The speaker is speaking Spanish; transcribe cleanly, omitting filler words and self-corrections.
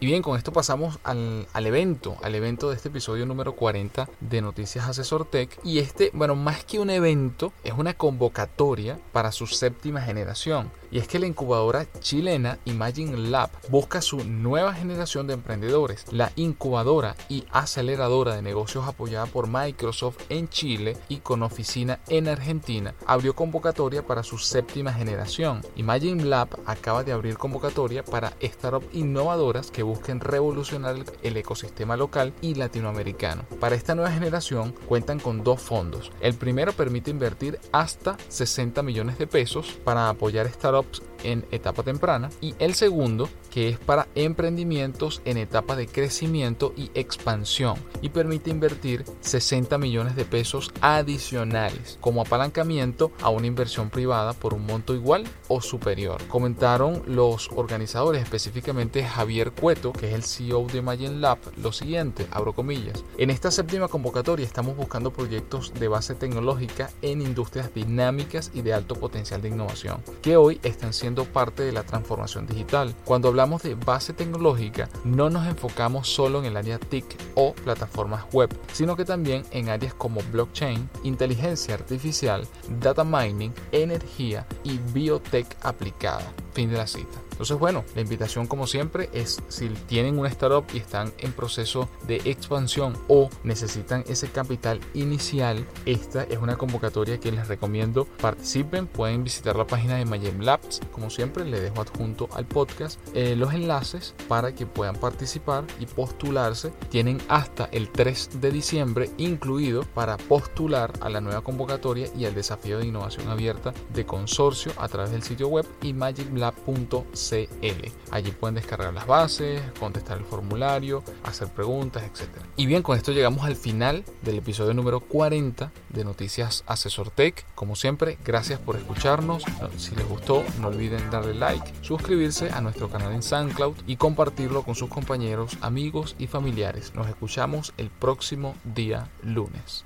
Y bien, con esto pasamos al evento de este episodio número 40 de Noticias Asesor Tech. Y más que un evento, es una convocatoria para su séptima generación. Y es que la incubadora chilena Imagine Lab busca su nueva generación de emprendedores. La incubadora y aceleradora de negocios apoyada por Microsoft en Chile y con oficina en Argentina, abrió convocatoria para su séptima generación. Imagine Lab acaba de abrir convocatoria para startups innovadoras que busquen revolucionar el ecosistema local y latinoamericano. Para esta nueva generación cuentan con 2 fondos. El primero permite invertir hasta 60 millones de pesos para apoyar startups en etapa temprana, y el segundo, que es para emprendimientos en etapa de crecimiento y expansión, y permite invertir 60 millones de pesos adicionales como apalancamiento a una inversión privada por un monto igual o superior. Comentaron los organizadores, específicamente Javier Cuer, que es el CEO de Imagine Lab, lo siguiente, abro comillas: en esta séptima convocatoria estamos buscando proyectos de base tecnológica en industrias dinámicas y de alto potencial de innovación, que hoy están siendo parte de la transformación digital. Cuando hablamos de base tecnológica, no nos enfocamos solo en el área TIC o plataformas web, sino que también en áreas como blockchain, inteligencia artificial, data mining, energía y biotech aplicada. Fin de la cita. Entonces, la invitación, como siempre, es si tienen una startup y están en proceso de expansión o necesitan ese capital inicial, esta es una convocatoria que les recomiendo participen. Pueden visitar la página de Magic Labs, como siempre, les dejo adjunto al podcast los enlaces para que puedan participar y postularse. Tienen hasta el 3 de diciembre incluido para postular a la nueva convocatoria y al desafío de innovación abierta de consorcio a través del sitio web y magiclab.cl. Allí pueden descargar las bases, contestar el formulario, hacer preguntas, etc. Y bien, con esto llegamos al final del episodio número 40 de Noticias Asesor Tech. Como siempre, gracias por escucharnos. Si les gustó, no olviden darle like, suscribirse a nuestro canal en SoundCloud y compartirlo con sus compañeros, amigos y familiares. Nos escuchamos el próximo día lunes.